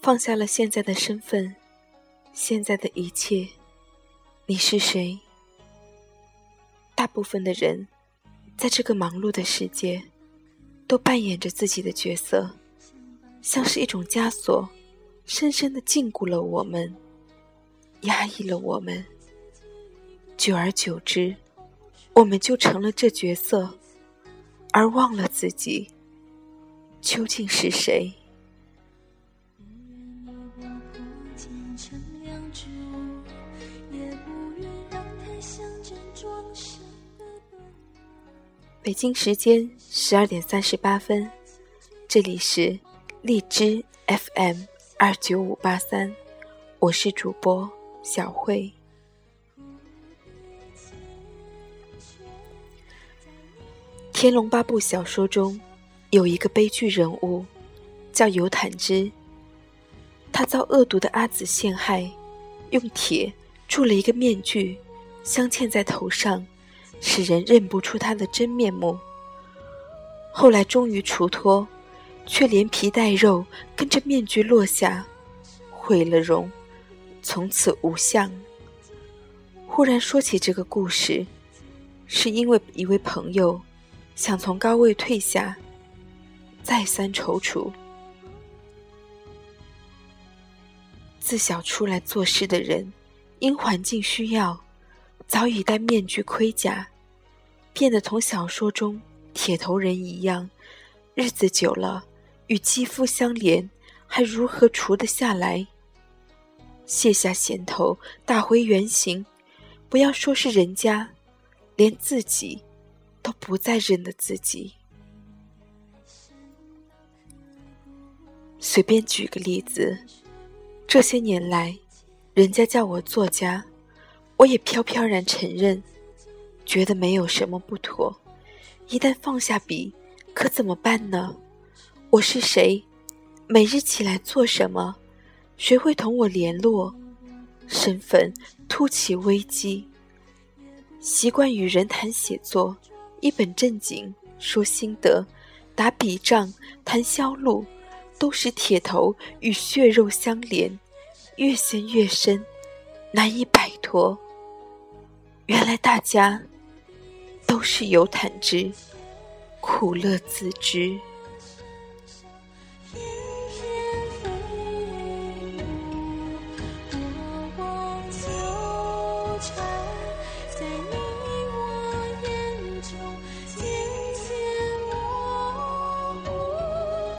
放下了现在的身份，现在的一切，你是谁？大部分的人，在这个忙碌的世界，都扮演着自己的角色，像是一种枷锁，深深地禁锢了我们，压抑了我们。久而久之，我们就成了这角色，而忘了自己，究竟是谁？北京时间12:38，这里是荔枝 FM29583，我是主播小慧。天龙八部小说中有一个悲剧人物叫尤坦之，他遭恶毒的阿紫陷害，用铁铸了一个面具镶嵌在头上，使人认不出他的真面目。后来终于除脱，却连皮带肉跟着面具落下，毁了容，从此无相。忽然说起这个故事，是因为一位朋友想从高位退下，再三踌躇。自小出来做事的人，因环境需要，早已戴面具盔甲，变得同小说中铁头人一样，日子久了与肌肤相连，还如何除得下来？卸下衔头，打回原形，不要说是人家，连自己都不再认得自己。随便举个例子，这些年来，人家叫我作家，我也飘飘然承认，觉得没有什么不妥。一旦放下笔，可怎么办呢？我是谁？每日起来做什么？谁会同我联络？身份突起危机。习惯与人谈写作，一本正经说心得，打笔仗谈销路，都使铁头与血肉相连，越陷越深，难以摆脱。原来大家都是尤坦之，苦乐自知。